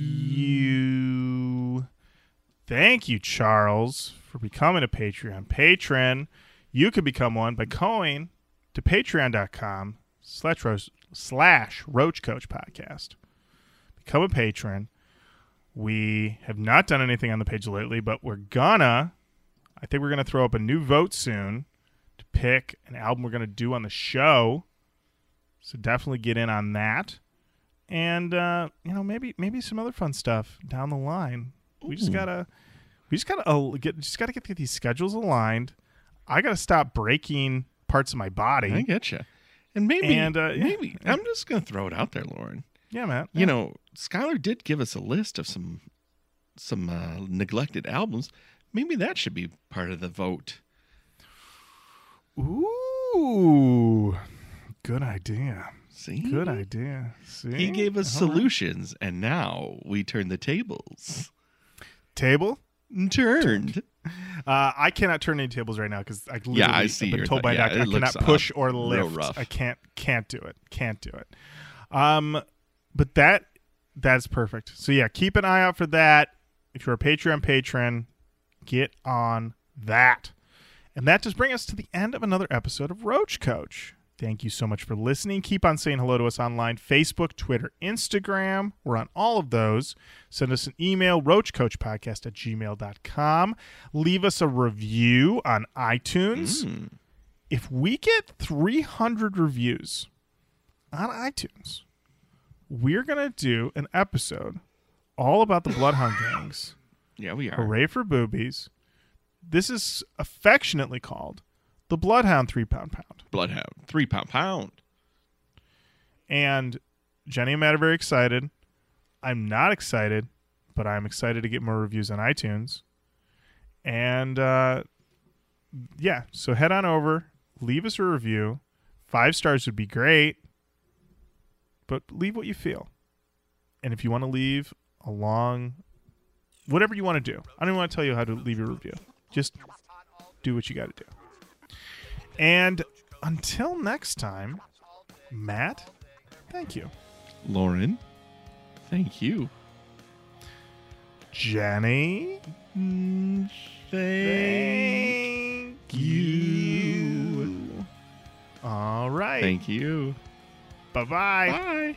Thank you, Charles, for becoming a Patreon patron. You can become one by going to patreon.com slash Roach Coach Podcast. Become a patron. We have not done anything on the page lately, but we're gonna, I think we're going to throw up a new vote soon to pick an album we're going to do on the show. So definitely get in on that. And, uh, you know, maybe maybe some other fun stuff down the line. We just gotta, we just gotta uh, get, just gotta get these schedules aligned. I gotta stop breaking parts of my body. I get you, and maybe, and, uh, maybe yeah. I'm just gonna throw it out there, Lauren. Yeah, Matt. Yeah. You know, Skylar did give us a list of some, some uh, neglected albums. Maybe that should be part of the vote. Ooh. Ooh, good idea. See? Good idea. See? He gave us All solutions, right. and now we turn the tables. Table? Turned. Uh, I cannot turn any tables right now because I literally yeah, I see have been told th- by yeah, doctor I cannot push up, or lift. I can't can't do it. Can't do it. Um, but that that's perfect. So yeah, keep an eye out for that. If you're a Patreon patron, get on that. And that does bring us to the end of another episode of Roach Coach. Thank you so much for listening. Keep on saying hello to us online, Facebook, Twitter, Instagram. We're on all of those. Send us an email, roachcoachpodcast at gmail dot com. Leave us a review on iTunes. Mm. If we get three hundred reviews on iTunes, we're going to do an episode all about the Bloodhound Gangs. Yeah, we are. Hooray for boobies. This is affectionately called the Bloodhound Three Pound Pound. Bloodhound Three Pound Pound. And Jenny and Matt are very excited. I'm not excited, but I'm excited to get more reviews on iTunes. And uh, yeah, so head on over, leave us a review. Five stars would be great, but leave what you feel. And if you want to leave a long, whatever you want to do, I don't even want to tell you how to leave your review. Just do what you got to do. And until next time, Matt, thank you. Lauren, thank you. Jenny, thank, thank you. you. All right. Thank you. Bye-bye. Bye.